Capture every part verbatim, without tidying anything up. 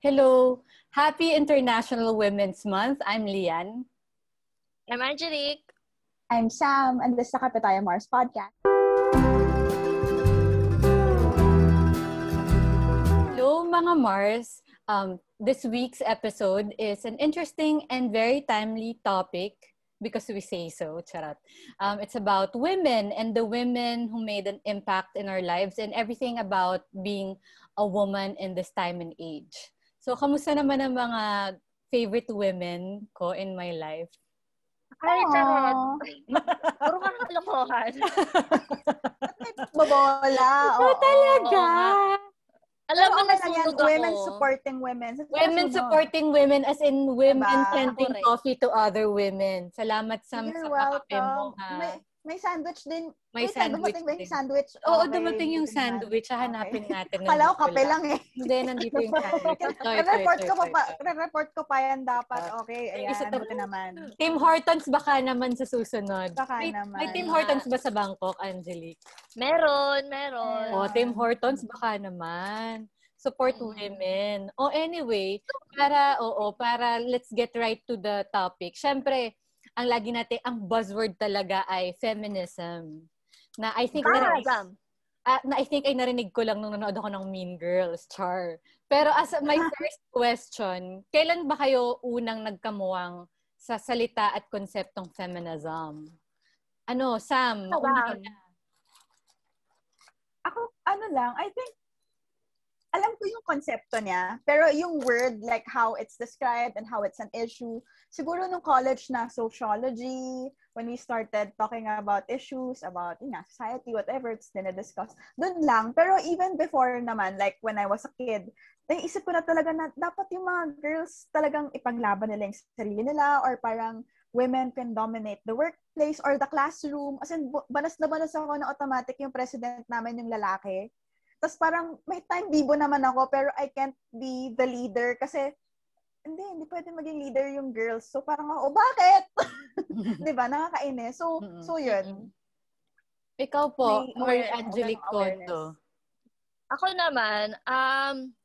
Hello. Happy International Women's Month. I'm Lian. I'm Angelique. I'm Sam. And this is the Kapitaya Mars Podcast. Hello, mga Mars. Um, this week's episode is an interesting and very timely topic because we say so, charat. Um, it's about women and the women who made an impact in our lives and everything about being a woman in this time and age. So, kamusta naman ang mga favorite women ko in my life? Ay, charat. Puro ka kalokohan. Babola. Oo, talaga. Alam mo na yan, women ako. Supporting women. Sa women supporting women, as in women diba? Sending Correct. Coffee to other women. Salamat, Sam, You're sa kakapin welcome. Mo, ha? May, may sandwich din. May Wait, sandwich dumating ba yung sandwich? Oo, oh, okay. Dumating yung sandwich. Hahanapin okay. natin. Kala ko, kape lang eh. Hindi, nandito yung sandwich. Re-report ko pa, re-report ko pa yan dapat. Okay, ayan. Isa buti naman. Tim Hortons baka naman sa susunod. Baka may, naman. May Tim Hortons ba sa Bangkok, Angelique? Meron, meron. Oh, Tim Hortons baka naman. Support women. Oh, anyway, para, oo, oh, para let's get right to the topic. Siyempre, ang lagi natin, ang buzzword talaga ay feminism. Na I think narinig, uh, na I think ay narinig ko lang nung nanood ako ng Mean Girls, char. Pero as my first question, kailan ba kayo unang nagkamuwang sa salita at konseptong feminism? Ano, Sam? Oh, wow. Ako, ano lang, I think, alam ko yung konsepto niya, pero yung word, like how it's described and how it's an issue, siguro nung college na sociology, when we started talking about issues, about you know, society, whatever, it's dinadiscuss. Dun lang. Pero even before naman, like when I was a kid, naisip ko na talaga na dapat yung mga girls talagang ipaglaban nila yung sarili nila or parang women can dominate the workplace or the classroom. As in, banas na banas ako na automatic yung president namin yung lalaki. Tapos parang may time bibo naman ako pero I can't be the leader kasi hindi, hindi pwede maging leader yung girls. So parang ako, oh, bakit? Di ba? Nakakainis. So, mm-hmm. so yun. Ikaw po, or Angelique Kondo? Ako naman, um,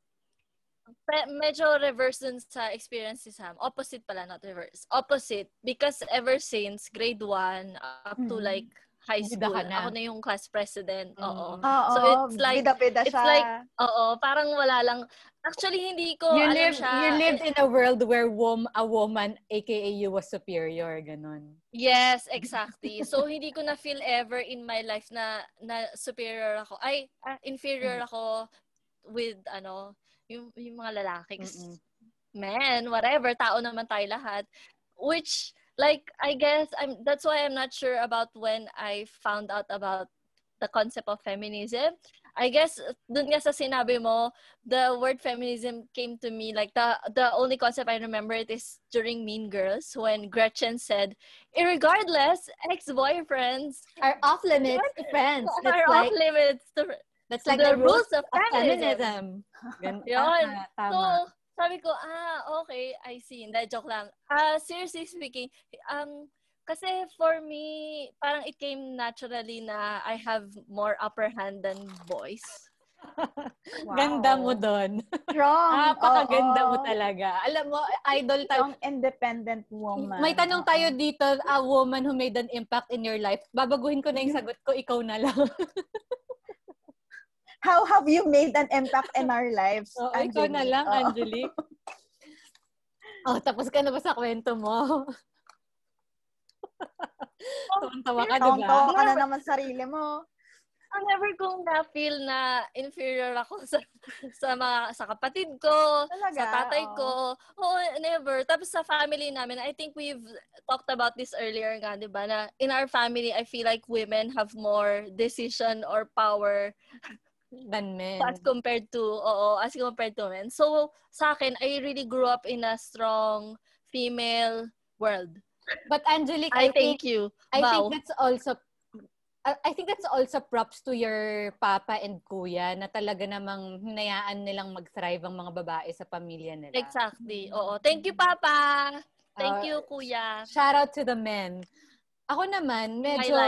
pe- medyo reverse dun sa experience ni Sam. Opposite pala, not reverse. Opposite. Because ever since grade one up to mm-hmm. like high school. Na. Ako na yung class president. Mm. Oo. Oh, so, it's like, bida-bida it's siya. Like, oo, parang wala lang. Actually, hindi ko, you ano live, siya. You lived in a world where wom, a woman, aka you, was superior, ganun. Yes, exactly. So, hindi ko na-feel ever in my life na, na superior ako. Ay, uh, inferior ako with, ano, yung, yung mga lalaki. Man, whatever, tao naman tayo lahat. Which, like, I guess, I'm. that's why I'm not sure about when I found out about the concept of feminism. I guess, dun nga sa sinabi mo, the word feminism came to me, like, the, the only concept I remember it is during Mean Girls, when Gretchen said, irregardless, ex-boyfriends are off-limits to friends. Are like, off-limits to friends. That's like the, the rules, rules of feminism. feminism. Yun. So, sabi ko, ah, okay, I see. Hindi, joke lang. Uh, seriously speaking, um, kasi for me, parang it came naturally na I have more upper hand than boys. Wow. Ganda mo doon. Strong. Napakaganda oh, oh. mo talaga. Alam mo, idol tayo. Strong, independent woman. May tanong tayo dito, a woman who made an impact in your life. Babaguhin ko na yung sagot ko, ikaw na lang. How have you made an impact in our lives, oh, Angelique? Ikaw na lang, oh. Angelique. Oh, tapos ka na ba sa kwento mo? Tumatawa ka, diba? Tumatawa ka na naman sarili mo. Ang never kong na-feel na inferior ako sa sa, mga, sa kapatid ko, talaga? Sa tatay oh. ko. Oh, never. Tapos sa family namin, I think we've talked about this earlier nga, di ba? Na in our family, I feel like women have more decision or power than men. As compared to, oo, as compared to men. So, sa akin, I really grew up in a strong female world. But Angelique, I, I thank think, you. I wow. think that's also, I think that's also props to your papa and kuya na talaga namang hinayaan nilang mag-thrive ang mga babae sa pamilya nila. Exactly. Oo. Thank you, Papa. Thank uh, you, Kuya. Shout out to the men. Ako naman, medyo,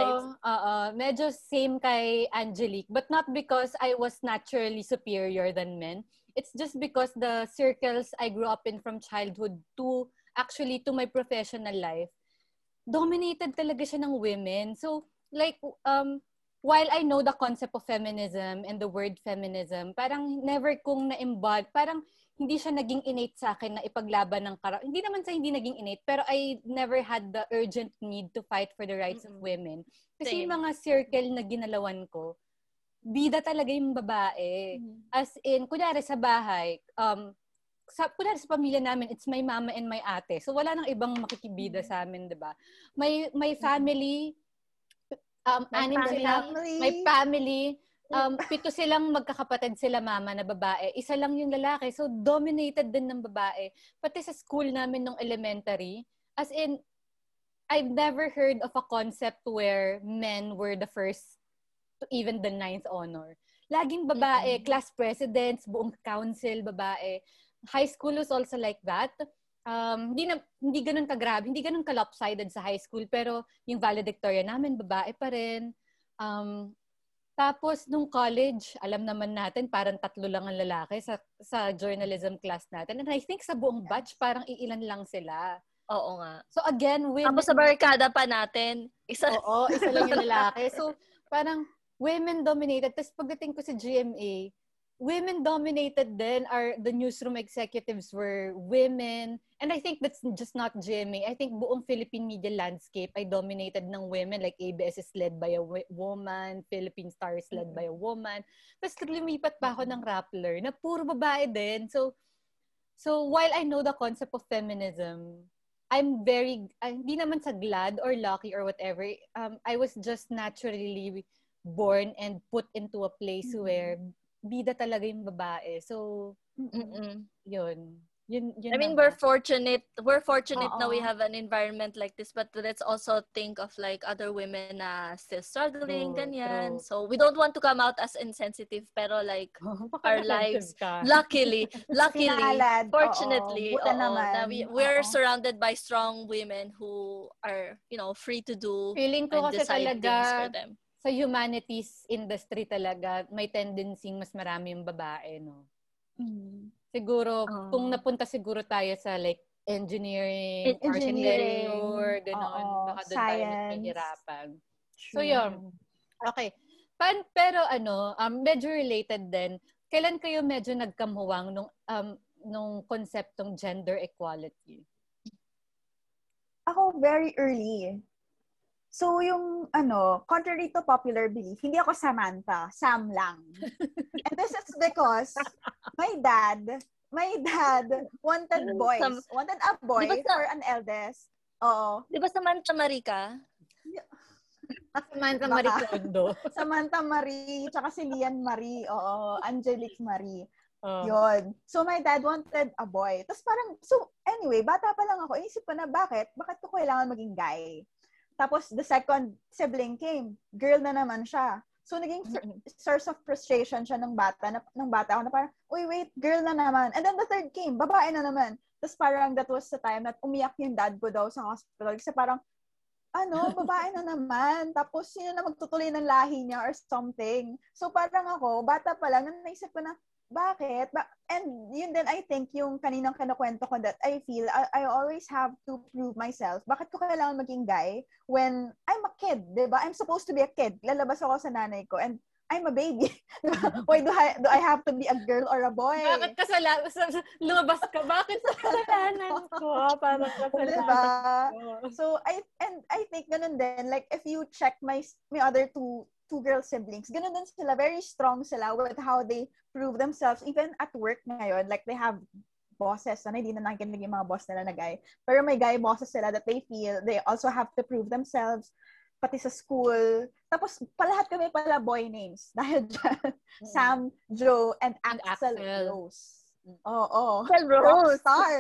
uh, medyo same kay Angelique. But not because I was naturally superior than men. it's just because the circles I grew up in from childhood to actually to my professional life, dominated talaga siya ng women. So, like, um, while I know the concept of feminism and the word feminism, parang never kong na-embod, parang hindi siya naging innate sa akin na ipaglaban ng kara. Hindi naman sa hindi naging innate, pero I never had the urgent need to fight for the rights mm-hmm. of women. Kasi yung mga circle na ginalawan ko, bida talaga yung babae. Mm-hmm. As in, kunyari sa bahay, um, sa, kunyari sa pamilya namin, it's my mama and my ate. So wala nang ibang makikibida mm-hmm. sa amin, diba? My, my family, um, my anim family. Sila, my family, Um, pito silang magkakapatid sila mama na babae. Isa lang yung lalaki. So, dominated din ng babae. Pati sa school namin nung elementary. As in, I've never heard of a concept where men were the first to even the ninth honor. Laging babae, mm-hmm. class presidents, buong council, babae. High school was also like that. Um, hindi, na, hindi ganun kagrab, hindi ganun kalopsided sa high school. Pero yung valedictorian namin, babae pa rin. Um... Tapos, nung college, alam naman natin, parang tatlo lang ang lalaki sa, sa journalism class natin. And I think sa buong batch, parang iilan lang sila. Oo nga. So, again, women... Tapos sa barkada pa natin, isa... Oo, isa lang yung lalaki. So, parang women-dominated. Tapos pagdating ko sa G M A, women-dominated din are the newsroom executives were women. And I think that's just not G M A. I think buong Philippine media landscape ay dominated ng women. Like A B S is led by a woman, Philippine Stars led by a woman. Tapos lumipat pa ako ng Rappler na puro babae din. So, so while I know the concept of feminism, I'm very, uh, hindi naman sa glad or lucky or whatever. Um, I was just naturally born and put into a place mm-hmm. where bida talaga yung babae. So, mm-mm. yun. Yun, yun I mean, naman. we're fortunate. We're fortunate Uh-oh. that we have an environment like this, but let's also think of like other women na still struggling, true, ganyan. True. So, we don't want to come out as insensitive, pero like, oh, our lives, luckily, luckily, fortunately, Uh-oh. Uh-oh, that we, we're Uh-oh. surrounded by strong women who are, you know, free to do Feeling and decide talaga... things for them. Sa humanities industry talaga, may tendency mas marami yung babae, no? Mm-hmm. Siguro, uh-huh. kung napunta siguro tayo sa like engineering, engineering. or gano'n, baka doon tayo nagpahirapan. So, yun. Okay. Pan, pero ano, um, medyo related din, kailan kayo medyo nagkamuwang nung, um, nung konseptong gender equality? Ako, very early. So, yung, ano, contrary to popular belief, hindi ako Samantha. Sam lang. And this is because my dad, my dad wanted boys. Sam- wanted a boy sa- for an eldest. Oo. Di ba Samantha Marie ka? Samantha Marie Kondo. Samantha Marie, tsaka si Lian Marie. Oo. Angelique Marie. Uh, Yun. So, my dad wanted a boy. Tapos parang, so, anyway, bata pa lang ako. Inisip ko na, bakit? Bakit ko kailangan maging guy? Tapos, the second sibling came. Girl na naman siya. So, naging sur- source of frustration siya ng bata. Na, ng bata ako na parang, uy, wait, girl na naman. And then the third came, babae na naman. Tapos parang that was the time that umiyak yung dad ko daw sa hospital. Kasi parang, ano, babae na naman. Tapos, sino na magtutuloy ng lahi niya or something. So, parang ako, bata pa lang, naisip ko na, bakit? Ba- and yun din, I think, yung kaninang kinakwento ko that I feel, I, I always have to prove myself. Bakit ko kailangan maging guy when I'm a kid, diba? I'm supposed to be a kid. Lalabas ako sa nanay ko and I'm a baby. Why do I, do I have to be a girl or a boy? Bakit kasalanan? Lumabas ka? Bakit kasalanan ko? Parang kasalanan diba? Ko. So, I, and I think ganun din, like, if you check my, my other two two girl siblings. Ganun din sila. Very strong sila with how they prove themselves. Even at work ngayon, like they have bosses. Sana hindi na nakikinig yung mga boss nila na guy. Pero may guy bosses sila that they feel they also have to prove themselves. Pati sa school. Tapos, palahat kami pala boy names. Dahil dyan, mm-hmm. Sam, Joe, and Axel, and Axel. Rose. Oo. Oh, oh. Axel Rose. Rockstar.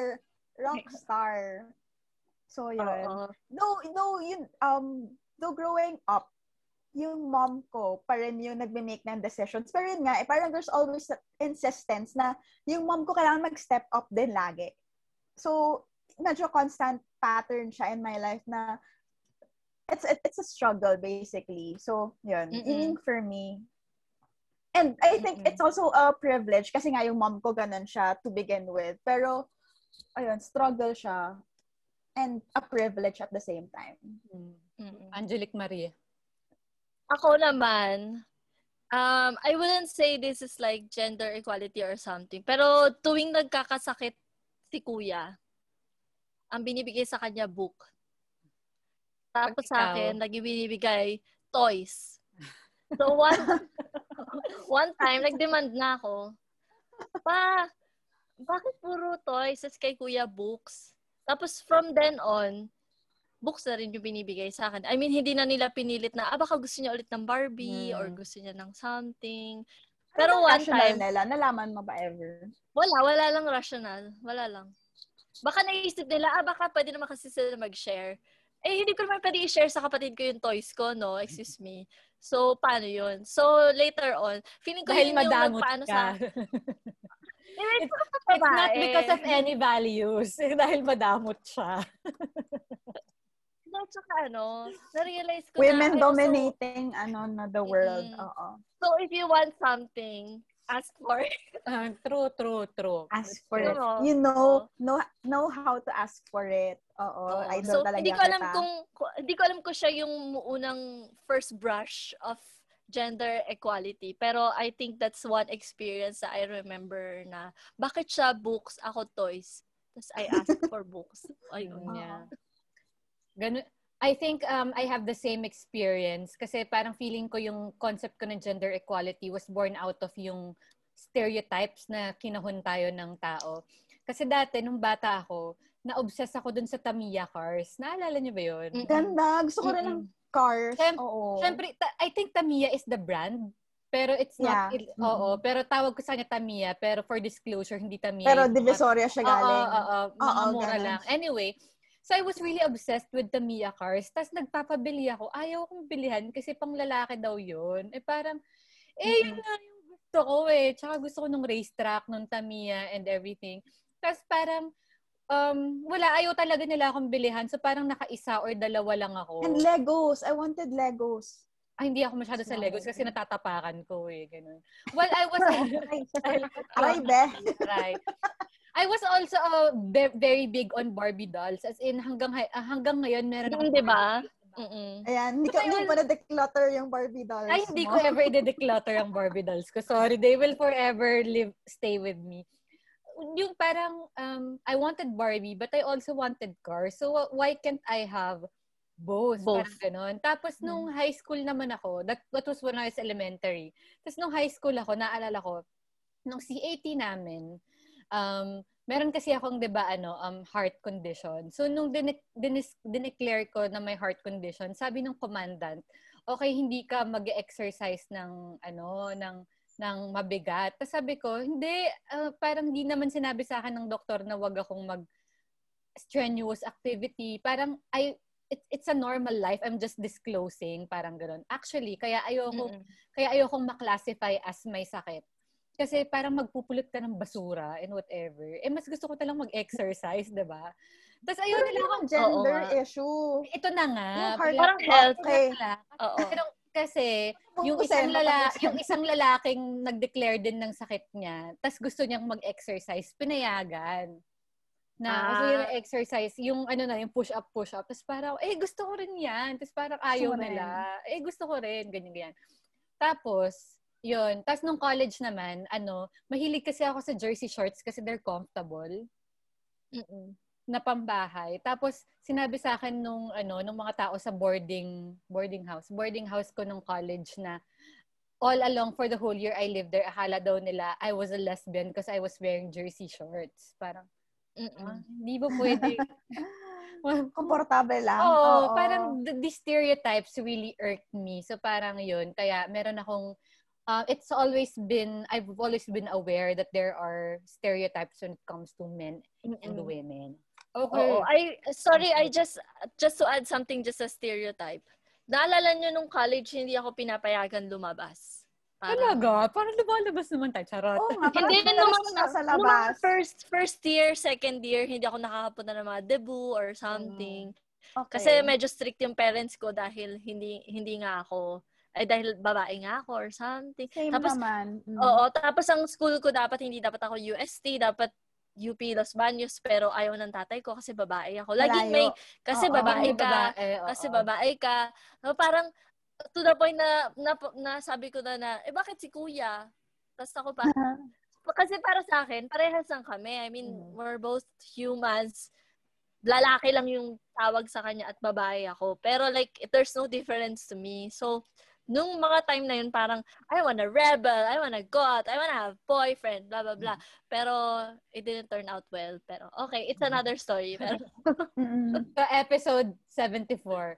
Rockstar. So, yun. Uh-oh. Though, though, yun, um, though growing up, yung mom ko pa rin yung nagme-make ng decisions. Pero yun nga, eh, parang there's always insistence na yung mom ko kailangan mag-step up din lagi. So, medyo constant pattern siya in my life na it's it's a struggle basically. So, yun. Mm-mm. Yun for me. And I think mm-hmm. it's also a privilege kasi nga yung mom ko ganun siya to begin with. Pero, ayun, struggle siya and a privilege at the same time. Mm-hmm. Angelique Marie. Ako naman, um, I wouldn't say this is like gender equality or something. Pero tuwing nagkakasakit si kuya, ang binibigay sa kanya book. Tapos sa akin, naging binibigay toys. So one one time, nag-demand na ako, pa, bakit puro toys as kay kuya books? Tapos from then on, books na rin yung binibigay sa akin. I mean, hindi na nila pinilit na, ah, baka gusto niya ulit ng Barbie hmm. or gusto niya ng something. Pero ano one time, nila? Nalaman mo ba ever? Wala, wala lang rational. Wala lang. Baka naisip nila, ah, baka pwede naman kasi sila mag-share. Eh, hindi ko naman pwede i-share sa kapatid ko yung toys ko, no? Excuse me. So, paano yun? So, later on, feeling ko dahil yun yung nagpaano sa... it's, it's not because of any values. Dahil madamot siya. No, tsaka ano, na-realize ko women na... Women dominating, so, ano, na the world. Mm, Oo. So, if you want something, ask for it. Uh, true, true, true. Ask for it. Know, you know, know know how to ask for it. Oo, I know so, talaga. Hindi ko alam kita. kung hindi ko alam ko siya yung unang first brush of gender equality. Pero I think that's one experience that I remember na bakit siya books, ako toys. Tapos I ask for books. Ayun niya. Ganun. I think um, I have the same experience kasi parang feeling ko yung concept ko ng gender equality was born out of yung stereotypes na kinahon tayo ng tao. Kasi dati, nung bata ako, na-obsess ako dun sa Tamiya cars. Naalala niyo ba yun? Ganda! Gusto ko rin ng cars. Siyempre, oo. Siyempre, I think Tamiya is the brand. Pero it's not, yeah. it, mm-hmm. oo, pero tawag ko sa kanya Tamiya, pero for disclosure, hindi Tamiya. Pero divisoria siya galing. Oo, oo, oo. Mga mura lang. Anyway, so I was really obsessed with Tamiya cars. Tapos nagpapabili ako. Ayaw kong bilihan kasi pang lalaki daw yun. Eh parang, eh yun nga yung gusto ko eh. Tsaka gusto ko nung racetrack, nung Tamiya and everything. Tapos parang, um, wala, ayaw talaga nila akong bilihan. So parang nakaisa or dalawa lang ako. And Legos. I wanted Legos. Ah, hindi ako masyado sa Legos kasi natatapakan ko eh. Ganun. Well, I was... Aray, be. Right. I was also uh, be- very big on Barbie dolls. As in, hanggang, uh, hanggang ngayon, meron ako. Di ba? Mm-mm. Ayan, hindi so, ka pa na-declutter yung Barbie dolls. Ay, hindi ko ever i-declutter yung Barbie dolls ko. Sorry, they will forever live, stay with me. Yung parang, um, I wanted Barbie, but I also wanted cars. So, why can't I have both? Both. Parang ganun. Tapos, nung hmm. high school naman ako, that, that was when I was elementary. Tapos, nung high school ako, naalala ko, nung C A T namin, Um, meron kasi akong, di ba, ano, um, heart condition. So, nung dine- dine- dineclare ko na may heart condition, sabi ng commandant, okay, hindi ka mag-exercise ng, ano, ng, ng mabigat. Tapos sabi ko, hindi, uh, parang di naman sinabi sa akin ng doktor na wag akong mag-strenuous activity. Parang, I, it, it's a normal life. I'm just disclosing, parang gano'n. Actually, kaya ayoko, mm-hmm. kaya ayokong maklasify as may sakit. Kasi parang magpupulot ka ng basura and whatever. Eh, mas gusto ko talang mag-exercise, diba? Tapos ayun nila akong gender oo, issue. Ito na nga. Yung heart parang health. Okay. Pero kasi, yung isang, lala- yung isang lalaking nag-declare din ng sakit niya, tapos gusto niyang mag-exercise, pinayagan. Na, ah. Kasi yung exercise, yung ano na, yung push-up, push-up. Tapos parang, eh, gusto ko rin yan. Tapos parang ayaw so, nila. Eh, gusto ko rin. Ganyan-ganyan. Tapos, yun. Tapos nung college naman, ano, mahilig kasi ako sa jersey shorts kasi they're comfortable. Mm-mm. Na pambahay. Tapos sinabi sa akin nung ano, nung mga tao sa boarding boarding house, boarding house ko nung college na all along for the whole year I lived there, akala daw nila I was a lesbian because I was wearing jersey shorts. Parang ah, hindi ba pwede? Comfortable lang. Oo, oh, parang the, the stereotypes really irked me. So parang yun, kaya meron akong Uh, it's always been, I've always been aware that there are stereotypes when it comes to men and mm-hmm. women. Okay. Oh, I, sorry, I just, just to add something, just a stereotype. Naalala nyo nung college, hindi ako pinapayagan lumabas. Parang, talaga? Parang lumalabas naman tayo, charot. Oo nga, parang lumalabas na sa labas. First, first year, second year, hindi ako nakakapunta ng mga debut or something. Mm. Okay. Kasi medyo strict yung parents ko dahil hindi, hindi nga ako, I eh dahil babae nga ako or something. Same tapos, naman. Mm. Oo, tapos ang school ko dapat, hindi dapat ako U S T, dapat U P Los Baños, pero ayaw ng tatay ko kasi babae ako. Laging may, kasi oo, babae ka, babae, kasi babae ka. So, parang, to the point na, na, na sabi ko na na, eh bakit si kuya? Tapos ako pa, kasi para sa akin, parehas lang kami. I mean, mm. we're both humans. Lalaki lang yung tawag sa kanya at babae ako. Pero like, there's no difference to me. So, nung mga time na yun, parang, I wanna rebel, I wanna go out, I wanna have boyfriend, blah, blah, blah. Mm. Pero, it didn't turn out well. Pero, okay, it's another story. Pero... So, episode seventy-four.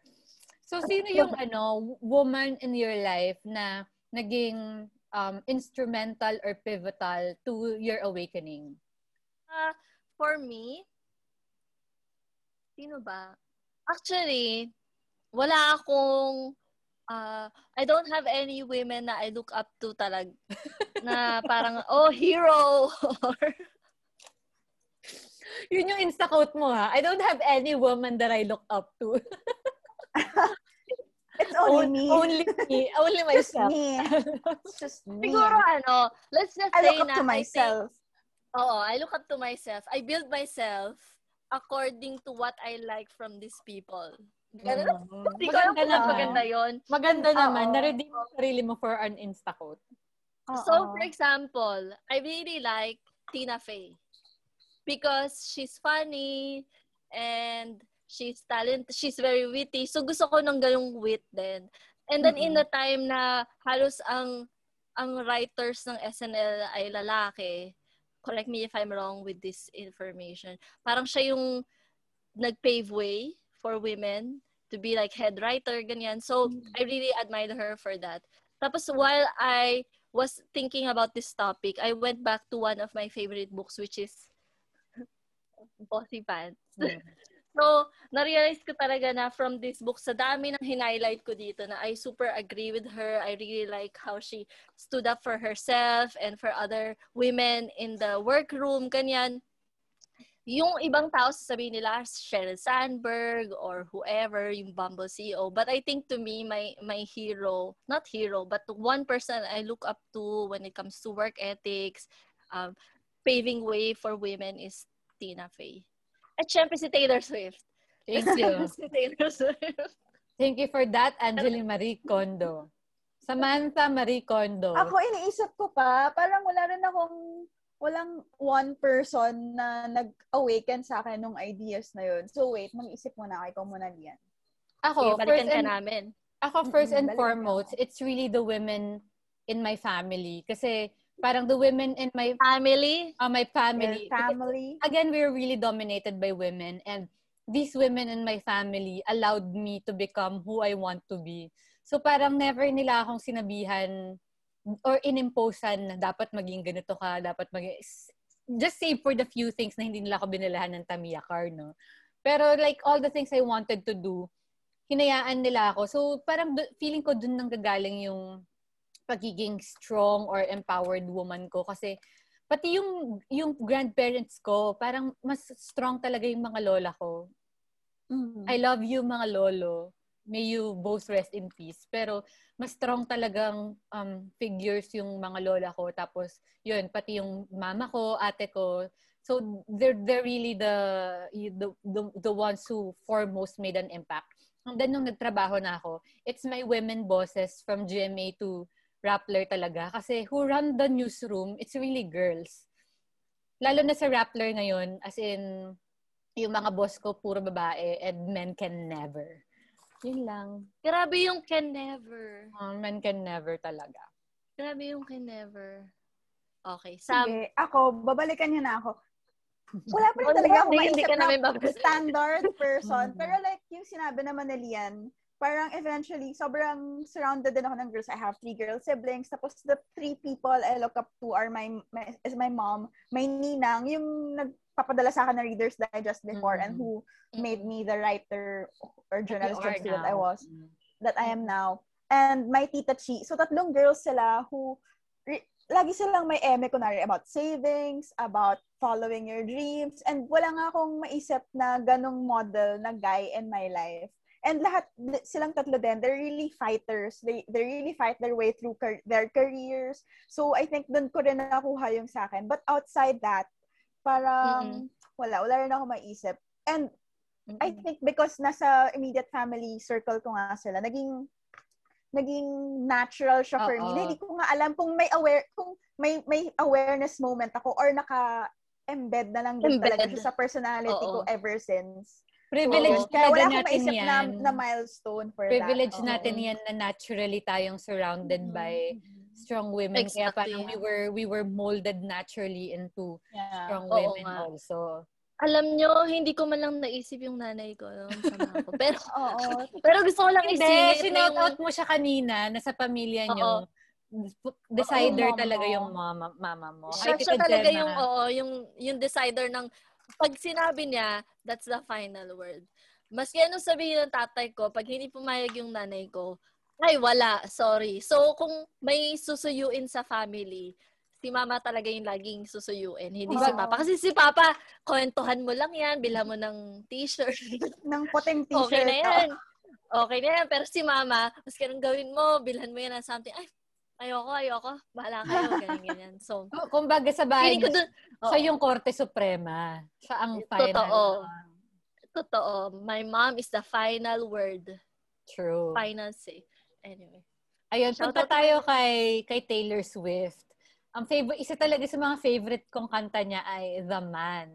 So, sino yung, ano, woman in your life na naging um, instrumental or pivotal to your awakening? Uh, for me, sino ba? Actually, wala akong, uh, I don't have any women na I look up to talag. Na parang, oh, hero! Or... Yun yung insta-quote mo, ha? I don't have any woman that I look up to. It's only o- me. Only me. Only myself. Just me. Just me. Siguro, ano, let's just I say na. I look up to myself. Think, oo, I look up to myself. I build myself according to what I like from these people. Ganun. Hindi ko alam kung maganda yun. Maganda naman. Na-redeem mo sarili mo for an Insta quote. So, for example, I really like Tina Fey because she's funny and she's talent. She's very witty. So, gusto ko ng ganung wit din. And then, mm-hmm. in the time na halos ang ang writers ng S N L ay lalaki, correct me if I'm wrong with this information, parang siya yung nag-pave way for women to be like head writer, ganyan. So, mm-hmm. I really admired her for that. Tapos, while I was thinking about this topic, I went back to one of my favorite books, which is Bossy Pants. Mm-hmm. So, na-realize ko talaga na from this book, sa dami ng hinighlight ko dito na I super agree with her. I really like how she stood up for herself and for other women in the workroom, ganyan. Yung ibang tao, sasabihin nila, Sheryl Sandberg or whoever, yung Bumble C E O. But I think to me, my, my hero, not hero, but one person I look up to when it comes to work ethics, um, paving way for women is Tina Fey. At syempre si Taylor Swift. Thank you. Si Taylor Swift. Thank you for that, Angelique Marie Kondo. Samantha Marie Kondo. Ako, iniisip ko pa, parang wala rin akong, walang one person na nag-awaken sa akin ng ideas na yun. So wait, mag-isip mo na, ikaw muna diyan. Ako, okay, balikan ka and, namin. Ako, first and balikan foremost, na. It's really the women in my family. Kasi, parang the women in my family, uh, my family. family. Again, we were really dominated by women, and these women in my family allowed me to become who I want to be. So parang never nila akong sinabihan or inimposan na dapat maging ganito ka, dapat maging just save for the few things na hindi nila ako binalahan ng Tamiya car, no. Pero like all the things I wanted to do, hinayaan nila ako. So parang feeling ko dun nang gagaling yung pagiging strong or empowered woman ko. Kasi, pati yung, yung grandparents ko, parang mas strong talaga yung mga lola ko. Mm-hmm. I love you, mga lolo. May you both rest in peace. Pero, mas strong talagang um, figures yung mga lola ko. Tapos, yun, pati yung mama ko, ate ko. So, they're, they're really the, the, the, the ones who foremost made an impact. And then, nung nagtrabaho na ako, it's my women bosses from G M A to Rappler talaga. Kasi who run the newsroom, it's really girls. Lalo na sa Rappler ngayon, as in, yung mga boss ko, puro babae, and men can never. Yun lang. Grabe yung can never. Uh, men can never talaga. Grabe yung can never. Okay. Sam. Sige, ako, babalikan niyo na ako. Wala pa rin talaga akong maisip na standard person. Pero like, yung sinabi naman ni Lian, parang eventually, sobrang surrounded din ako ng girls. I have three girl siblings. Tapos the three people I look up to are my, my is my mom, my ninang, yung nagpapadala sa akin ng Reader's Digest before, mm-hmm. and who made me the writer or journalist job student I was, mm-hmm. that I am now. And my tita Chi. So tatlong girls sila who, re- lagi silang may eme, kunwari, about savings, about following your dreams. And wala nga akong maisip na ganong model na guy in my life. And lahat, silang tatlo din, they're really fighters. They they really fight their way through car- their careers. So, I think dun ko rin nakuha yung sa akin. But outside that, parang, mm-hmm. wala, wala rin ako maisip. And, mm-hmm. I think because nasa immediate family circle ko nga sila, naging, naging natural siya for me. Hindi ko nga alam kung may aware, kung may may awareness moment ako or naka-embed na lang din talaga sa personality Uh-oh. ko ever since. Privilege so, kaya wala akong maisip na, na milestone for Privilege that. Privilege natin yan na naturally tayong surrounded mm-hmm. by strong women. Exactly. Kaya parang we were, we were molded naturally into yeah. strong Oo women nga. Also. Alam nyo, hindi ko man lang naisip yung nanay ko. No? Sama ko. Pero, Oo. pero gusto ko lang isip. Hindi, sinout-out mo siya kanina na sa pamilya nyo. Oo. Decider Oo, talaga yung mama, mama mo. Siya, Ay, siya talaga yung, oh, yung, yung decider ng pag sinabi niya, that's the final word. Mas yan ang sabihin ng tatay ko, pag hindi pumayag yung nanay ko, ay wala, sorry. So, kung may susuyuin sa family, si mama talaga yung laging susuyuin, hindi wow. si papa. Kasi si papa, kwentuhan mo lang yan, bilhan mo ng t-shirt. Ng puting t-shirt. Okay na yan. Okay na yan. Pero si mama, maski anong gawin mo, bilhan mo yan ng something. Ay, ayoko, ayoko. Bahala kayo. Ganyan, ganyan. So, kumbaga sa bahay, dun, oh, siya yung korte suprema. Siya ang final. Totoo. Totoo. My mom is the final word. True. Final say. Anyway. Ayun, shout punta tayo kay, kay Taylor Swift. Ang favorite, isa talaga sa mga favorite kong kanta niya ay The Man.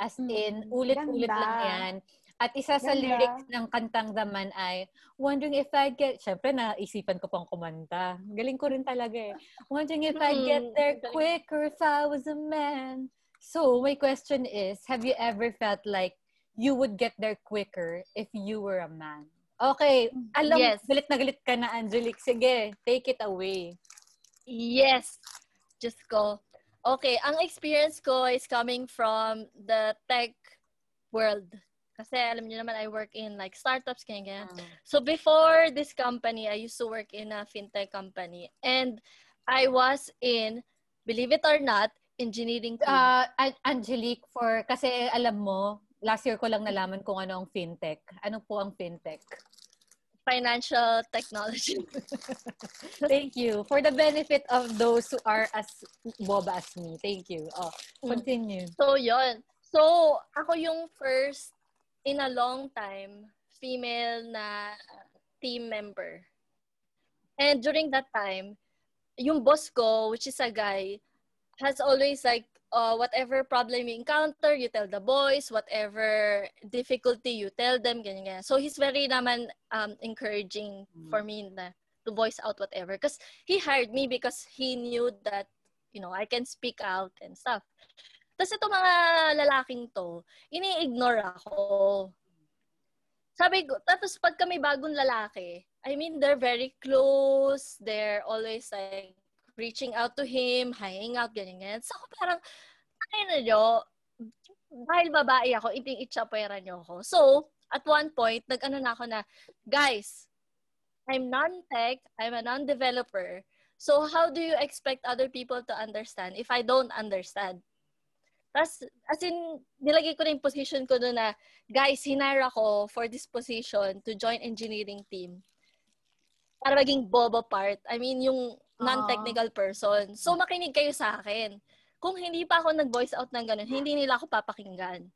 As in, mm, ulit-ulit ganda. Lang yan. At isa sa ganda. Lyrics ng kantang The Man ay, wondering if I'd get, syempre naisipan ko pang kumanta. Galing ko rin talaga eh. Wondering if I'd get there quicker if I was a man. So, my question is, have you ever felt like you would get there quicker if you were a man? Okay, alam, yes. galit na galit ka na, Angelique. Sige, take it away. Yes. Just go. Okay, ang experience ko is coming from the tech world. Kasi alam niyo naman, I work in like startups, kaya ganyan. Oh. So before this company, I used to work in a fintech company. And I was in, believe it or not, engineering team. Uh, Angelique, for, kasi alam mo, last year ko lang nalaman kung ano ang fintech. Ano po ang fintech? Financial technology. Thank you. For the benefit of those who are as boba as me. Thank you. Oh, continue. So, yon. So, ako yung first in a long time female na team member. And during that time, yung boss ko, which is a guy, has always like, uh, whatever problem you encounter, you tell the boys. Whatever difficulty, you tell them. Ganyan, ganyan. So he's very naman um, encouraging mm. for me na, to voice out whatever. Because he hired me because he knew that, you know, I can speak out and stuff. Tapos ito mga lalaking to, ini-ignore ako. Sabi ko, tapos pag kami bagong lalaki, I mean, they're very close. They're always like, reaching out to him, hanging out, ganyan, ganyan. So, parang, ayun na nyo, dahil babae ako, iting-itchapwera nyo ako. So, at one point, nag-ano na ako na, guys, I'm non-tech, I'm a non-developer, so how do you expect other people to understand if I don't understand? Tapos, as in, nilagay ko na yung position ko doon na, guys, hinara ko for this position to join engineering team. Para maging bobo part. I mean, yung non-technical person. So, makinig kayo sa akin. Kung hindi pa ako nag-voice out ng ganun, hindi nila ako papakinggan.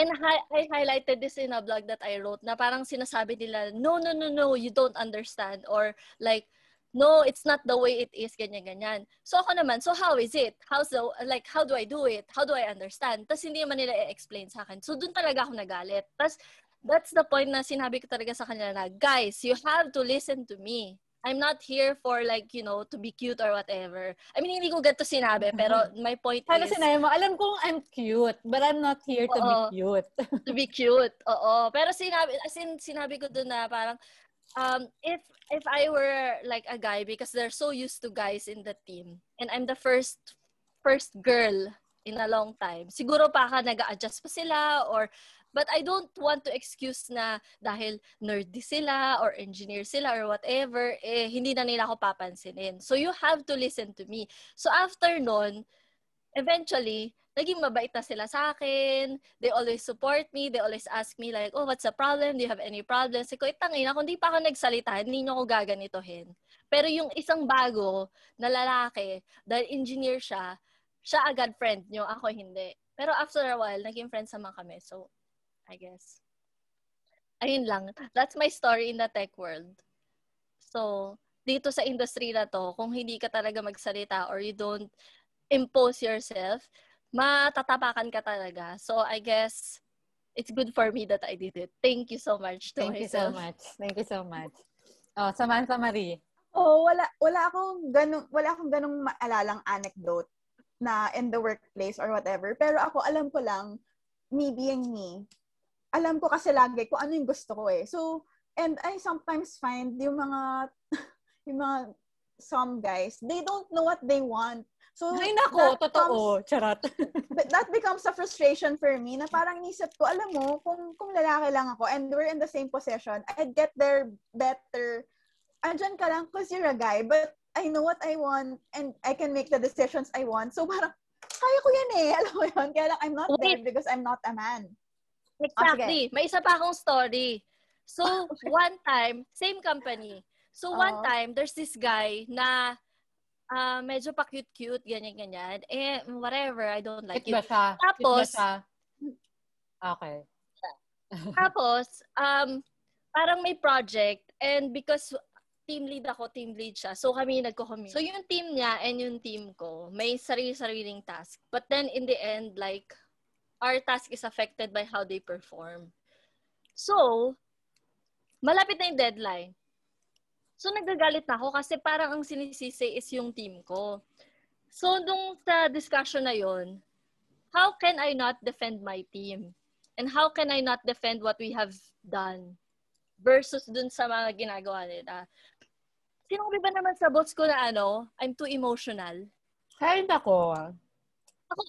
And hi- I highlighted this in a blog that I wrote na parang sinasabi nila, no, no, no, no, you don't understand. Or like, no, it's not the way it is, ganyan, ganyan. So, ako naman, so how is it? How's the, like, how do I do it? How do I understand? Tapos, hindi naman nila i-explain sa akin. So, dun talaga ako nagalit. Tapos, that's the point na sinabi ko talaga sa kanila na, guys, you have to listen to me. I'm not here for like, you know, to be cute or whatever. I mean, hindi ko ganito sinabi, pero my point Hala is... Hala sinabi mo, alam kong I'm cute, but I'm not here to oo, be cute. To be cute, oo. Pero sinabi, as in, sinabi ko doon na parang, um, if if I were like a guy, because they're so used to guys in the team, and I'm the first first girl in a long time, siguro pa ka nag-a-adjust pa sila, or... But I don't want to excuse na dahil nerdy sila or engineer sila or whatever, eh, hindi na nila ako papansinin. So you have to listen to me. So after nun, eventually, naging mabait na sila sa akin. They always support me. They always ask me like, oh, what's the problem? Do you have any problems? Siko, itangin na, kung di pa ako nagsalita, hindi nyo ko gaganitohin. Pero yung isang bago na lalaki, dahil engineer siya, siya agad friend nyo, ako hindi. Pero after a while, naging friends naman kami. So, I guess. Ayun lang. That's my story in the tech world. So, dito sa industry na to, kung hindi ka talaga magsalita or you don't impose yourself, matatapakan ka talaga. So, I guess, it's good for me that I did it. Thank you so much to Thank myself. you so much. Thank you so much. Oh, Samantha Marie. Oh, wala, wala akong ganung, wala akong ganung maalalang anecdote na in the workplace or whatever. Pero ako, alam ko lang, me being me, alam ko kasi lagi kung ano yung gusto ko eh. So, and I sometimes find yung mga, yung mga, some guys, they don't know what they want. So, ay nako, totoo, becomes, charat. But that becomes a frustration for me na parang nisip ko, alam mo, kung, kung lalaki lang ako and we're in the same position, I'd get there better. Andyan ka lang because you're a guy, but I know what I want and I can make the decisions I want. So, parang, kaya ko yan eh. Alam mo yun? Kaya lang, I'm not Wait. there because I'm not a man. Exactly. Okay. May isa pa akong story. So, one time, same company. So, uh-huh. one time, there's this guy na uh, medyo pa cute-cute, ganyan-ganyan. Eh, whatever, I don't like it. Cute ba siya? Tapos, cute ba siya? Okay. Tapos, um, parang may project and because team lead ako, team lead siya. So, kami nagko-commute. So, yung team niya and yung team ko, may sarili-sariling task. But then, in the end, like, our task is affected by how they perform. So, malapit na yung deadline. So, nagagalit na ako kasi parang ang sinisisi is yung team ko. So, nung sa discussion na yun, how can I not defend my team? And how can I not defend what we have done? Versus dun sa mga ginagawa nila. Sinabi ba naman sa boss ko na ano, I'm too emotional? Kaya ako. Ako,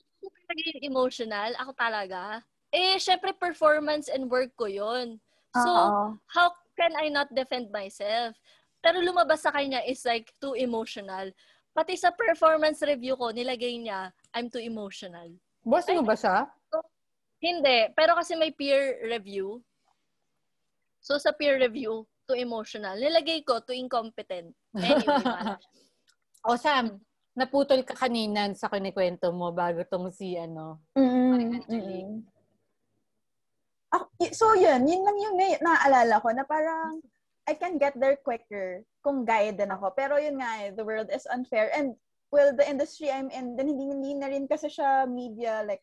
naging emotional, ako talaga. Eh, syempre, performance and work ko yun. So, uh-oh. How can I not defend myself? Pero lumabas sa kanya is like, too emotional. Pati sa performance review ko, nilagay niya, I'm too emotional. Boss mo ba siya? So, hindi. Pero kasi may peer review. So, sa peer review, too emotional. Nilagay ko, too incompetent. Anyway, o, Sam, naputol ka kanina sa kinikwento mo bago tong si, ano, mm-hmm. Angelique. Ah, so, yun. Yun lang yung naaalala ko na parang I can get there quicker kung guide din ako. Pero yun nga, eh, the world is unfair. And, well, the industry I'm in, then hindi, hindi na rin kasi siya media, like,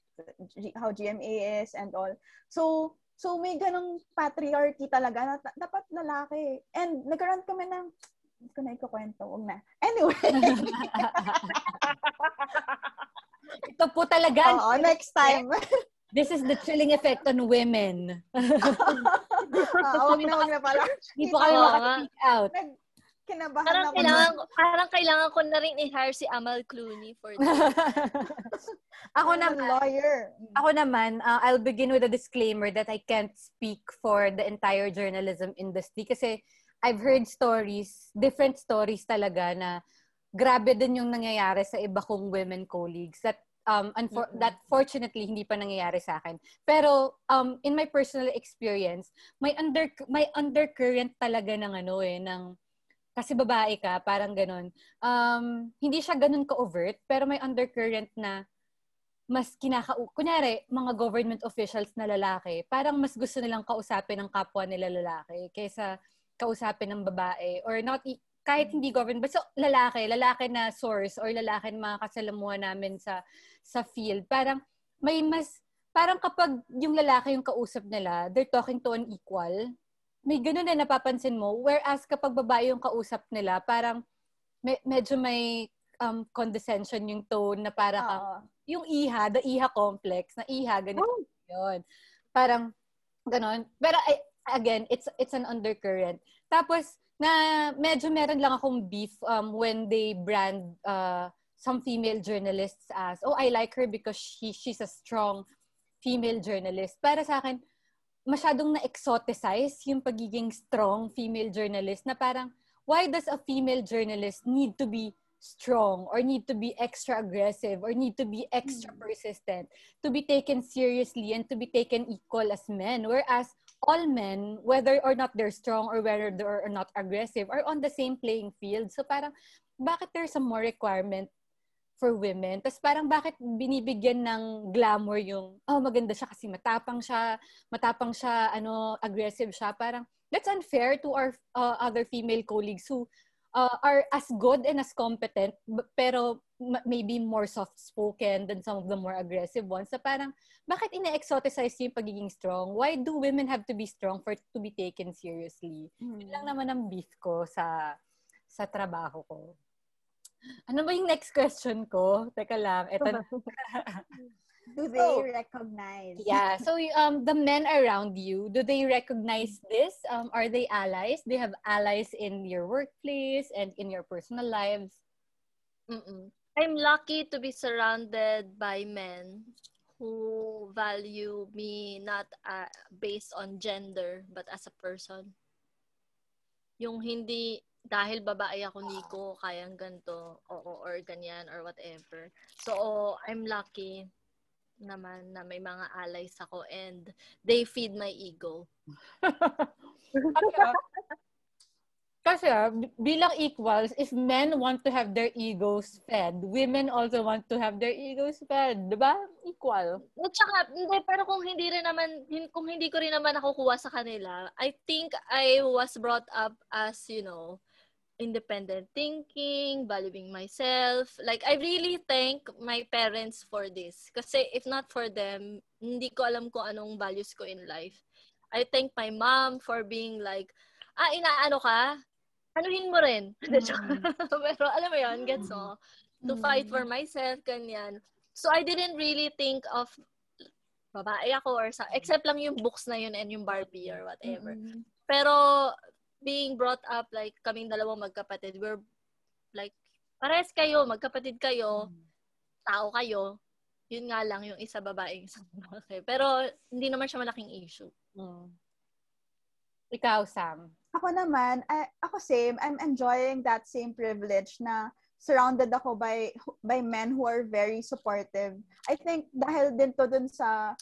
how G M A is and all. So, so may ganong patriarchy talaga na dapat lalaki. And nagkaroon kami ng hindi ko na ikukwento. Huwag na. Anyway. Ito po talaga. Oo, next time. This is the chilling effect on women. Oo, huwag na, huwag na pala. Hindi po kayo maka-speak out. Kinabahan parang ako. Kailangan, parang kailangan ko na rin i-hire si Amal Clooney for this. Ako naman, lawyer. Ako naman, uh, I'll begin with a disclaimer that I can't speak for the entire journalism industry kasi I've heard stories, different stories talaga na grabe din yung nangyayari sa iba kong women colleagues that um unfor- mm-hmm. that fortunately hindi pa nangyayari sa akin. Pero um in my personal experience, may under may undercurrent talaga ng ano eh ng kasi babae ka, parang ganun. Um hindi siya ganun ka-overt, pero may undercurrent na mas kinaka... Kunyari, mga government officials na lalaki, parang mas gusto nilang kausapin ng kapwa nila lalaki kaysa kausapin ng babae or not kahit hindi government but so lalaki lalaki na source or lalaki na mga kasalamuhan namin sa sa field parang may mas parang kapag yung lalaki yung kausap nila they're talking to an equal may ganun na napapansin mo whereas kapag babae yung kausap nila parang may, medyo may um condescension yung tone na para kang uh-huh. yung iha the iha complex na iha ganun oh. yun parang ganun pero I, again, it's it's an undercurrent. Tapos, na medyo meron lang akong beef um, when they brand uh, some female journalists as, oh, I like her because she she's a strong female journalist. Para sa akin, masyadong na-exoticize yung pagiging strong female journalist na parang, why does a female journalist need to be strong or need to be extra aggressive or need to be extra mm. persistent to be taken seriously and to be taken equal as men. Whereas all men, whether or not they're strong or whether they're or not aggressive, are on the same playing field. So parang, bakit there's a more requirement for women? Tapos parang bakit binibigyan ng glamour yung, oh, maganda siya kasi matapang siya, matapang siya, ano, aggressive siya. Parang, that's unfair to our uh, other female colleagues who Uh, are as good and as competent, but, pero m- maybe more soft-spoken than some of the more aggressive ones. So parang, bakit ina-exoticize yung pagiging strong? Why do women have to be strong for to be taken seriously? Mm-hmm. Yun lang naman ang beef ko sa sa trabaho ko. Ano ba yung next question ko? Teka lang, eto na. Do they oh. recognize? Yeah. So um, the men around you, do they recognize this? Um, are they allies? Do you have allies in your workplace and in your personal lives? Mm-mm. I'm lucky to be surrounded by men who value me not uh, based on gender but as a person. Yung hindi dahil babae ako ni ko kayang ganito o or ganyan or whatever. So oh, I'm lucky naman na may mga allies ako and they feed my ego. Kasi bilang equals, if men want to have their egos fed, women also want to have their egos fed. Diba? Equal. At saka, hindi, pero kung hindi rin naman, kung hindi ko rin naman nakukuha sa kanila, I think I was brought up as, you know, independent thinking, valuing myself. Like, I really thank my parents for this. Kasi if not for them, hindi ko alam kung anong values ko in life. I thank my mom for being like, ah, inaano ka? Anuhin mo rin. Mm-hmm. Pero alam mo yun, gets mo? To fight for myself, ganyan. So I didn't really think of babae ako or sa, except lang yung books na yun and yung Barbie or whatever. Mm-hmm. Pero, being brought up, like, kaming dalawang magkapatid, we're, like, pares kayo, magkapatid kayo, tao kayo, yun nga lang, yung isa babae, yung isa babae. Pero, hindi naman siya malaking issue. Mm. Ikaw, Sam? Ako naman, I, ako same, I'm enjoying that same privilege na surrounded ako by, by men who are very supportive. I think, dahil din to dun sa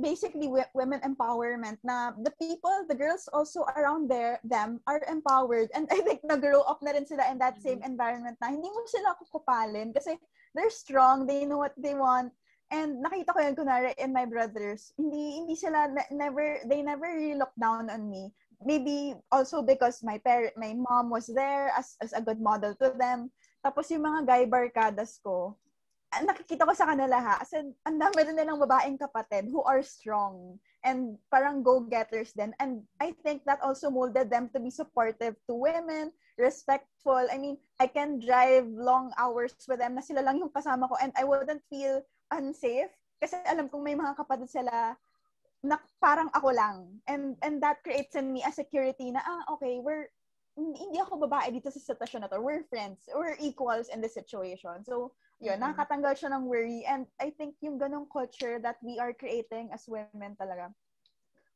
basically women empowerment na the people, the girls also around there, them are empowered, and I think nag-grow up na rin sila in that same environment na hindi mo sila kukupalin kasi they're strong, they know what they want, and nakita ko yun kunwari in my brothers, hindi hindi sila never they never really look down on me, maybe also because my parent my mom was there as as a good model to them. Tapos yung mga guy barkadas ko, nakikita ko sa kanila ha, as in, ang dami rin nilang babaeng kapatid who are strong and parang go-getters din. And I think that also molded them to be supportive to women, respectful. I mean, I can drive long hours with them na sila lang yung kasama ko and I wouldn't feel unsafe kasi alam kong may mga kapatid sila na parang ako lang. And, and that creates in me a security na, ah, okay, we're, hindi ako babae dito sa sitwasyon na to. We're friends. We're equals in this situation. So, yun, nakatanggal siya ng worry. And I think yung ganong culture that we are creating as women talaga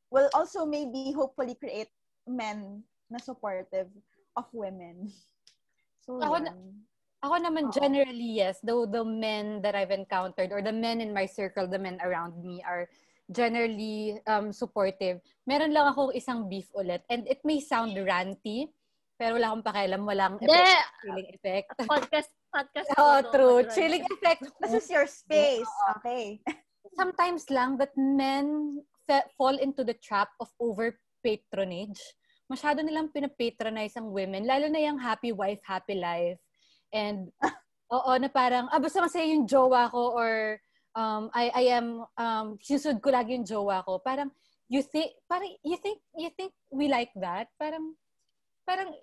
will also maybe hopefully create men na supportive of women. So, ako, na, ako naman oh. generally, yes. Though the men that I've encountered or the men in my circle, the men around me are generally um, supportive. Meron lang akong isang beef ulit. And it may sound ranty, pero wala akong pakialam. Walang effect, feeling effect. Podcast podcast. Oh, true. Chilling effect. This is your space. Okay. Sometimes lang that men fe- fall into the trap of over-patronage. Masyado nilang pinapatronize ang women, lalo na yung happy wife, happy life. And, oo, na parang, ah, basta masaya yung jowa ko or um, I, I am, um, sinusud ko lagi yung jowa ko. Parang, you think, parang, you think, you think we like that? Parang, parang,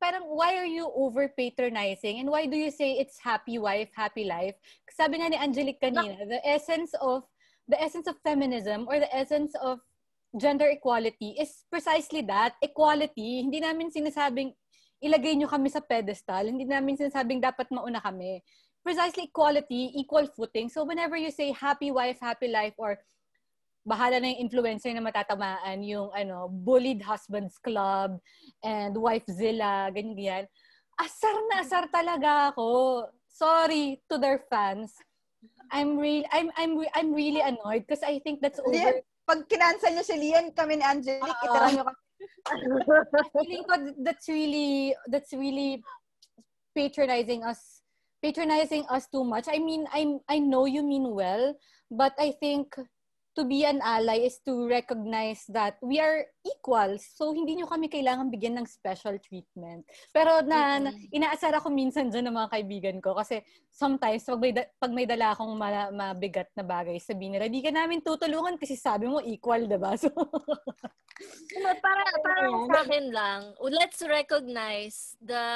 parang why are you over-patronizing and why do you say it's happy wife, happy life? Sabi nga ni Angelique kanina, the essence of the essence of feminism or the essence of gender equality is precisely that, equality. Hindi namin sinasabing ilagay nyo kami sa pedestal. Hindi namin sinasabing dapat mauna kami. Precisely equality, equal footing. So whenever you say happy wife, happy life or bahala na yung influencer na matatamaan, yung ano, bullied husbands club and wifezilla, ganyan-ganyan. asar na asar talaga ako. Sorry to their fans. I'm really I'm I'm I'm really annoyed because I think that's over. Lian, pag kinansel niyo si Lian, kami ni Angelique, uh-oh, itira niyo kami. Feeling ko that's really that's really patronizing us. Patronizing us too much. I mean, I I know you mean well, but I think to be an ally is to recognize that we are equals. So, hindi nyo kami kailangan bigyan ng special treatment. Pero na, mm-hmm, inaasar ako minsan dyan ng mga kaibigan ko. Kasi sometimes, pag may, da, pag may dala akong ma, mabigat na bagay, sabihin nila, di ka namin tutulungan kasi sabi mo equal, diba? So, para, para sa akin lang, let's recognize the,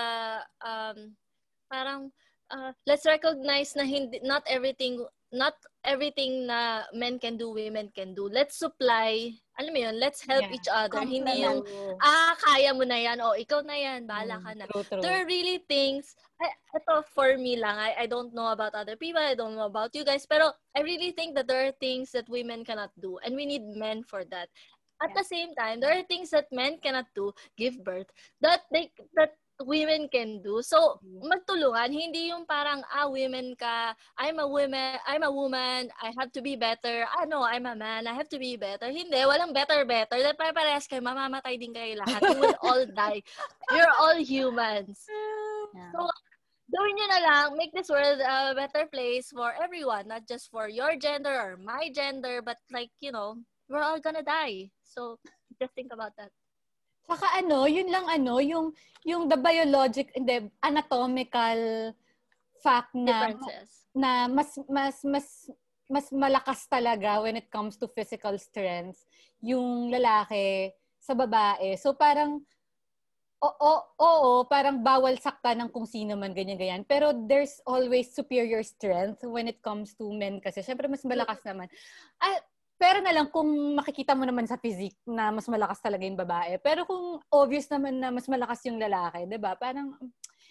um, parang, uh, let's recognize na hindi, not everything, not everything na men can do, women can do. Let's supply, alam mo yun, let's help yeah. each other. Kaya hindi yung, mo. ah, kaya mo na yan, o, oh, ikaw na yan, bahala ka na. True, true. There are really things, I, ito for me lang, I, I don't know about other people, I don't know about you guys, pero I really think that there are things that women cannot do, and we need men for that. At yeah. the same time, there are things that men cannot do, give birth, that they, that women can do. So, magtulungan, hindi yung parang, ah, women ka, I'm a woman, I'm a woman, I have to be better, ah, no, I'm a man, I have to be better. Hindi, walang better-better. Pare-parehas kayo, mamamatay din kayo lahat. You will all die. You're all humans. Yeah. So, gawin nyo na lang, make this world a better place for everyone, not just for your gender or my gender, but like, you know, we're all gonna die. So, just think about that. Saka ano, yun lang ano, yung yung the biologic, the anatomical fact na na mas mas mas mas malakas talaga when it comes to physical strength yung lalaki sa babae. So parang oo, oo, parang bawal saktan ng kung sino man ganyan-ganyan. Pero there's always superior strength when it comes to men kasi syempre mas malakas naman. Ah, pero na lang kung makikita mo naman sa physique na mas malakas talaga yung babae. Pero kung obvious naman na mas malakas yung lalaki, 'di ba? Parang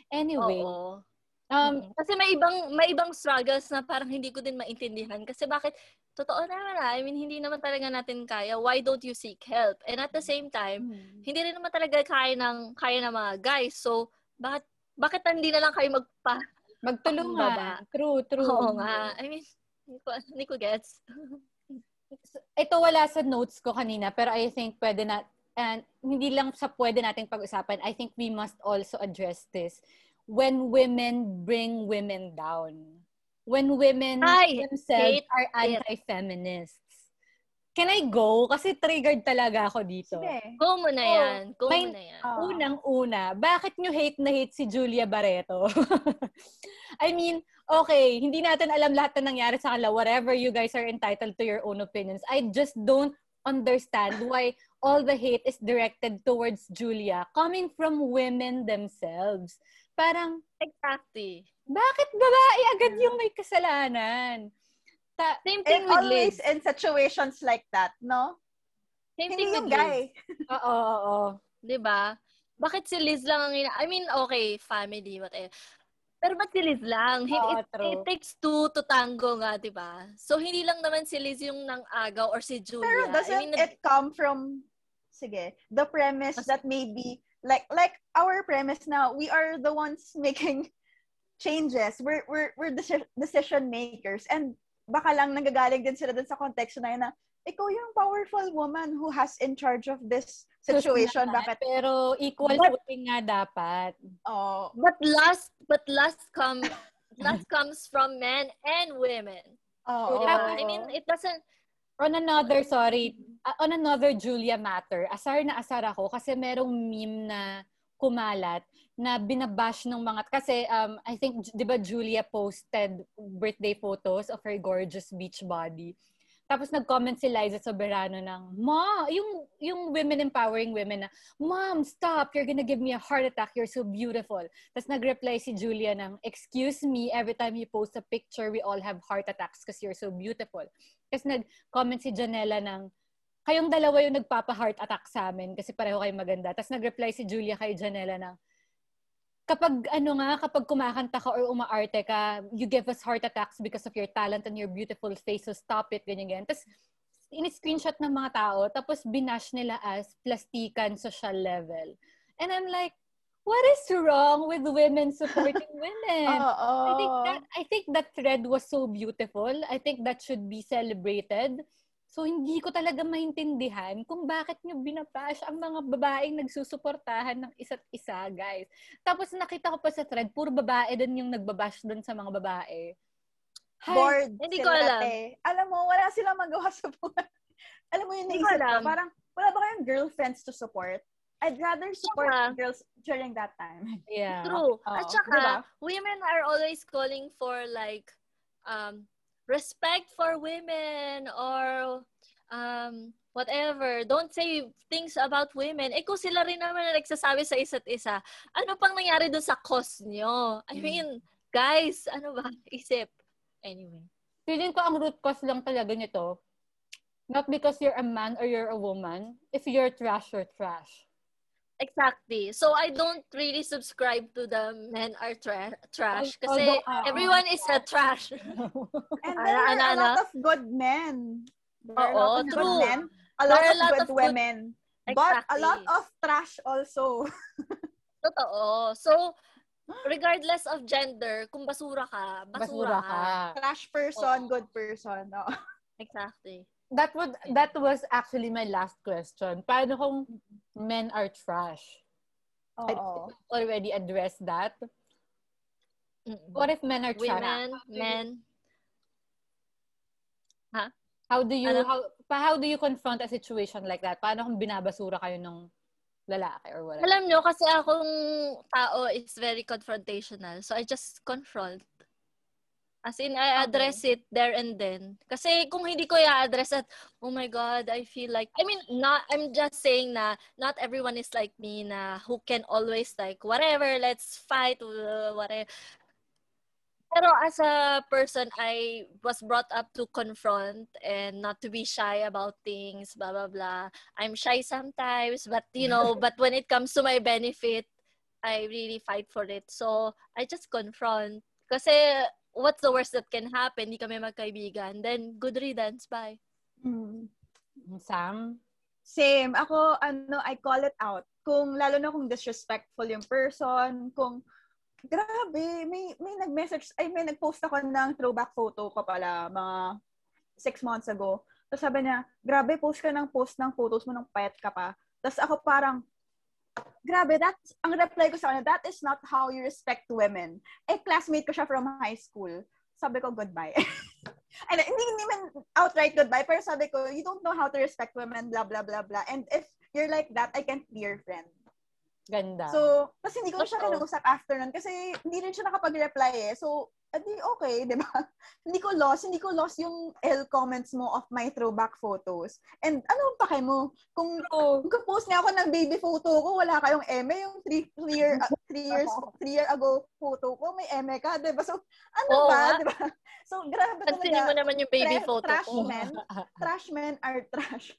anyway. Oo. Um, kasi may ibang may ibang struggles na parang hindi ko din maintindihan kasi bakit totoo naman na, I mean hindi naman talaga natin kaya. Why don't you seek help? And at the same time, mm-hmm, hindi rin naman talaga kaya ng kaya ng mga guys. So bakit bakit hindi na lang kayo magpa magtulungan? True, true. Oo nga. I mean, hindi ko, hindi ko gets. Ito wala sa notes ko kanina, pero I think pwede na, and hindi lang sa pwede nating pag-usapan, I think we must also address this. When women bring women down. When women Hi, themselves Kate, are anti-feminists. Can I go? Kasi triggered talaga ako dito. Sige. Go mo na yan. Go may, mo na yan. Unang-una, bakit nyo hate na hate si Julia Barreto? I mean, okay, hindi natin alam lahat na nangyari sa kanila. Whatever, you guys are entitled to your own opinions. I just don't understand why all the hate is directed towards Julia coming from women themselves. Parang, exactly. Bakit babae agad yung may kasalanan? Ta- Same thing and with always Liz. In situations like that, no? Same hindi thing with guy. Oo, oo, oo. Diba? Bakit si Liz lang ang ina- I mean, okay, family, whatever. Pero ba't si Liz lang? It, oh, it, it takes two to tango nga, di ba? So, hindi lang naman si Liz yung nang-agaw or si Julia. Pero doesn't I mean, it come from, sige, the premise that maybe, like, like our premise now, we are the ones making changes. We're, we're, we're deci- decision makers. And baka lang nanggagaling din sila dun sa konteksto na yun na, ikaw yung powerful woman who has in charge of this situation. So, bakit? Pero equal footing nga dapat. Oh, but last but last come last comes from men and women. Oh, so, diba? I mean it doesn't. On another sorry, on another Julia matter. Asar na asar ako kasi merong meme na kumalat na binabash ng mga kasi um I think 'di ba Julia posted birthday photos of her gorgeous beach body. Tapos nag-comment si Liza Soberano ng, Ma, yung, yung women empowering women na, Mom, stop! You're gonna give me a heart attack. You're so beautiful. Tapos nag-reply si Julia ng, Excuse me, every time you post a picture, we all have heart attacks because you're so beautiful. Tapos nag-comment si Janela ng, Kayong dalawa yung nagpapa-heart attack sa amin kasi pareho kayo maganda. Tapos nag-reply si Julia kay Janela ng, Kapag ano nga, kapag kumakanta ka or umaarte ka, you give us heart attacks because of your talent and your beautiful face, so stop it, ganyan, ganyan. Tapos, in-screenshot ng mga tao, tapos binash nila as plastikan social level. And I'm like, what is wrong with women supporting women? Oh, oh. I think that I think that thread was so beautiful. I think that should be celebrated. So hindi ko talaga maintindihan kung bakit nyo binabash ang mga babaeng nagsusuportahan ng isa't isa, guys. Tapos nakita ko pa sa thread, puro babae din yung nagbabash doon sa mga babae. Hi, bored hindi ko alam. Eh. Alam mo, wala silang magawa sa buhay. Alam mo yung naisip ko, parang wala ba kayong girlfriends to support? I'd rather support yeah. girls during that time. Yeah. True. Oh. At saka, diba? Women are always calling for like um, respect for women or um, whatever. Don't say things about women. Eh kung sila rin naman na nagsasabi sa isa't isa, ano pang nangyari doon sa cause nyo? I mean, guys, ano ba? Isip. Anyway. Feeling ko ang root cause lang talaga nito. Not because you're a man or you're a woman. If you're trash, you're trash. Exactly. So I don't really subscribe to the men are tra- trash kasi everyone is a trash. And there are a lot of good men. There are a lot of good men. A lot of good women. But a lot of trash also. Totoo. So regardless of gender, kung basura ka, basura ka. Trash person, good person. Exactly. That would that was actually my last question. Paano kung men are trash? I already addressed that. What if men are trash? Women, men. Huh? How do you how how do you confront a situation like that? Paano kung binabasura kayo ng lalaki or whatever? Alam nyo, kasi akong tao is very confrontational. So I just confront. As in, I address okay. it there and then. Kasi kung hindi ko i-address at, oh my God, I feel like, I mean, not, I'm just saying na not everyone is like me na who can always like, whatever, let's fight, whatever. Pero as a person, I was brought up to confront and not to be shy about things, blah, blah, blah. I'm shy sometimes, but you know, but when it comes to my benefit, I really fight for it. So, I just confront. Kasi, what's the worst that can happen? Di kami magkaibigan. Then, good riddance. Bye. Mm. Sam? Same. Ako, ano, I call it out. Kung, lalo na kung disrespectful yung person, kung, grabe, may, may nag-message, ay, may nag-post ako ng throwback photo ko pala, mga six months ago. Tapos sabi niya, grabe, post ka ng post ng photos mo ng payat ka pa. Tapos ako parang, grabe, that's, ang reply ko sa kanya, that is not how you respect women. Eh, classmate ko siya from high school. Sabi ko, goodbye. And hindi naman outright goodbye, pero sabi ko, you don't know how to respect women, blah, blah, blah, blah. And if you're like that, I can't be your friend. Ganda. So, tapos hindi ko siya kinusap after nun kasi hindi rin siya nakapag-reply eh. So, adi okay, di ba? Hindi ko lost, hindi ko lost yung L comments mo of my throwback photos. And ano pa kayo mo? Kung, oh. kung post niya ako ng baby photo ko, wala kayong M E. Yung three, three, year, uh, three years three year ago photo ko, may M E ka, di ba? So, ano oh, ba? Di ba? So, grabe talaga. Pansinin mo naman yung baby Tra- photo trash ko. Men, trash men are trash.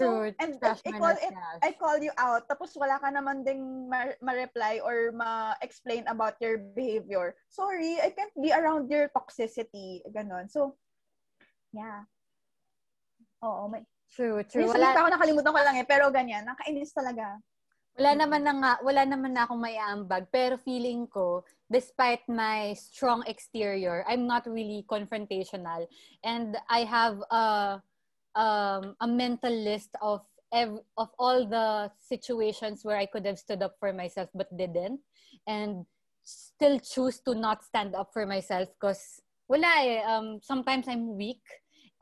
So, dude, and I call it, I call you out. Tapos wala ka naman ding ma-reply or ma-explain about your behavior. Sorry, I can't be around your toxicity. Ganon. So, yeah. Oo, may... True, true. Wala... Ako nakalimutan ko lang eh, pero ganyan. Nakainis talaga. Wala naman na nga, wala naman na akong may ambag. Pero feeling ko, despite my strong exterior, I'm not really confrontational. And I have a... Uh, Um, a mental list of ev- of all the situations where I could have stood up for myself but didn't, and still choose to not stand up for myself because wala eh, um, sometimes I'm weak,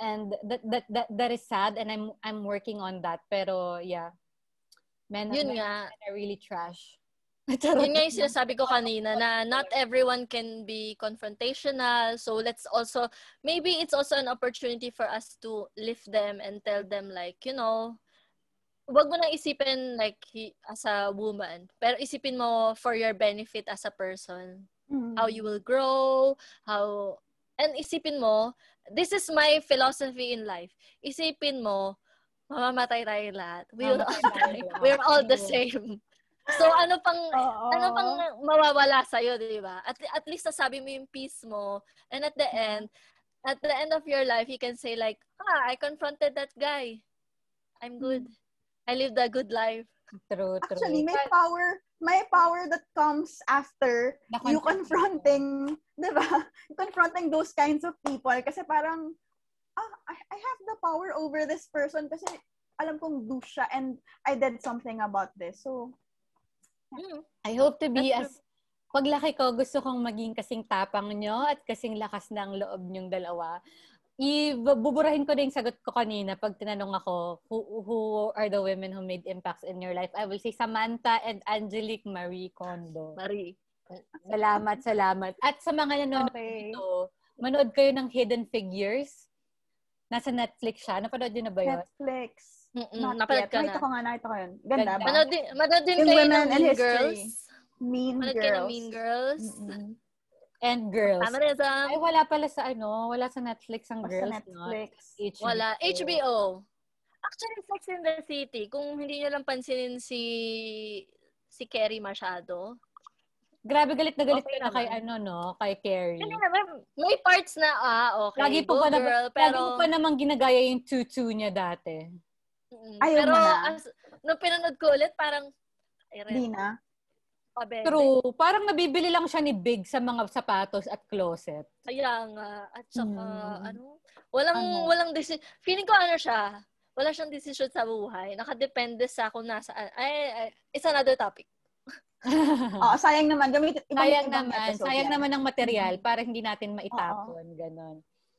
and that, that that that is sad, and I'm I'm working on that. Pero yeah, men, yun men, nga. men are really trash. Yun nga yung sinasabi ko kanina na not everyone can be confrontational, so let's also, maybe it's also an opportunity for us to lift them and tell them like, you know, wag mo nang isipin like as a woman, pero isipin mo for your benefit as a person, mm-hmm. how you will grow, how, and isipin mo, this is my philosophy in life, isipin mo, mamamatay tayo lahat, we're we're all the same. So ano pang Uh-oh. ano pang mawawala sa iyo, 'di ba? At at least nasabi mo yung peace mo, and at the end, at the end of your life, you can say like, "Ah, I confronted that guy. I'm good. I lived a good life." True, true. Actually, may power, may power that comes after you confronting, di ba? Confronting those kinds of people. Kasi parang, ah, I, I have the power over this person kasi alam kong douche siya and I did something about this. So, yeah. I hope to be That's as, true. Paglaki ko, gusto kong maging kasing tapang nyo at kasing lakas ng loob nyong dalawa. Ibuburahin ko na yung sagot ko kanina pag tinanong ako, who, who are the women who made impacts in your life? I will say Samantha and Angelique Marie Kondo. Marie. Salamat, salamat. At sa mga nanonood okay. dito, manood kayo ng Hidden Figures. Nasa Netflix siya. Napanood yun na ba yun? Netflix. Mm-mm, napanood ka na. Nakita ko nga, nakita ko yun. Ganda, Ganda. ba? Manood din, manood din kayo ng Mean Girls. Mean Girls. Manood kayo ng Mean Girls. Mm-hmm. And Girls. Tamarism. Ay, wala pala sa ano, wala sa Netflix ang Girls. Sa Netflix. H B O. Wala. H B O. Actually, Sex in the City. Kung hindi nyo lang pansinin si si Kerry masyado. Grabe, galit na galit okay, ka na kay ano, no? Kay Kerry. May parts na, ah, okay. Lagi po, Go, pa na, girl, pero... lagi po pa namang ginagaya yung tutu niya dati. Ayaw pero, na. As, nung pinanood ko ulit, parang... Hindi na. Pabende. True. Parang nabibili lang siya ni Big sa mga sapatos at closet. Kaya nga. At saka, hmm. ano? Walang, ano? walang decision. Feeling ko ano siya. Wala siyang decision sa buhay. Nakadepende sa kung nasaan. Ay, ay, it's another topic. oh, sayang naman. Gamitin, sayang naman. Sayang yan. naman ng material mm-hmm. para hindi natin maitapon. Uh-oh. Ganon.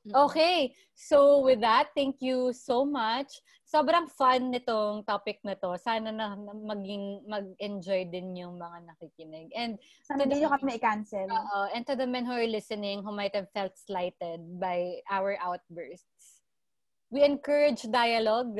Okay. So, with that, thank you so much. Sobrang fun nitong topic na to. Sana na maging, mag-enjoy din yung mga nakikinig. And sana hindi nyo kami i-cancel. Uh, and to the men who are listening who might have felt slighted by our outbursts, we encourage dialogue.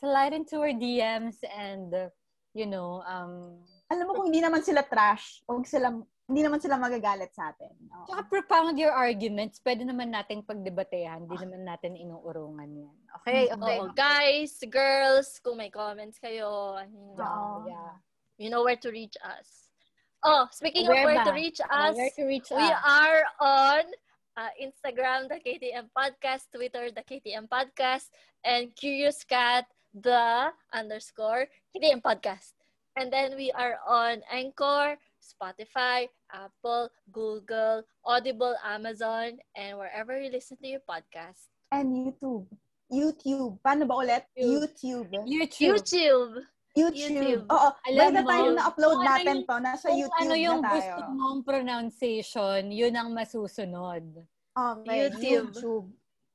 Slide into our D Ms and, uh, you know, um... alam mo, kung hindi naman sila trash, huwag sila... hindi naman sila magagalit sa atin. Oh. Tsaka propound your arguments. Pwede naman nating pagdebatehan. Hindi oh. naman natin inuurungan yan. Okay? okay. Oh, guys, girls, kung may comments kayo, ano, oh. yeah. you know where to reach us. Oh, speaking where of where to, reach us, where to reach us, we are on uh, Instagram, the K T M Podcast, Twitter, the K T M Podcast, and Curious Cat, the underscore K T M Podcast. And then we are on Anchor, Spotify, Apple, Google, Audible, Amazon, and wherever you listen to your podcast. And YouTube. YouTube. Paano ba ulit? YouTube. YouTube. YouTube. YouTube. Oo. By the time na-upload natin to, nasa YouTube na tayo. Ano yung gusto mong pronunciation, yun ang masusunod. Okay. YouTube.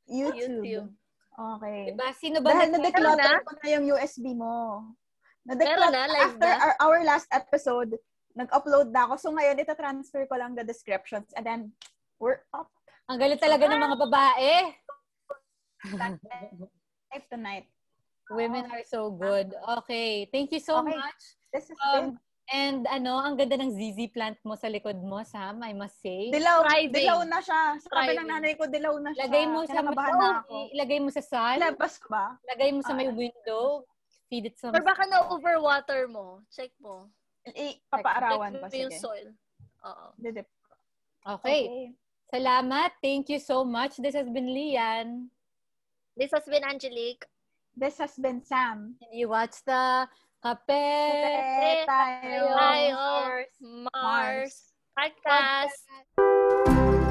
YouTube. YouTube. Okay. Diba? Sino ba? Dahil na-declutter ko na yung U S B mo. Na-declutter after our last episode, nag-upload na ako. So, ngayon, ita-transfer ko lang the descriptions and then, we're up. Ang galit talaga ng mga babae. Life tonight. Women are so good. Okay. Thank you so okay. much. This is um, and, ano, ang ganda ng Z Z plant mo sa likod mo, Sam, I must say. Dilaw. Thriving. Dilaw na siya. Sabi ng nanay ko, dilaw na siya. Lagay mo sa mabahan. Lagay mo sa sun. Labas ko ba? Lagay mo sa may window. Feed it sa... Or baka na-overwater mo. Check mo. Eh, papaarawan pa sige. Soil. Oo. Okay. okay. Salamat. Thank you so much. This has been Lian. This has been Angelique. This has been Sam. And you watch the Kape Tayo Mars Podcast. Podcast.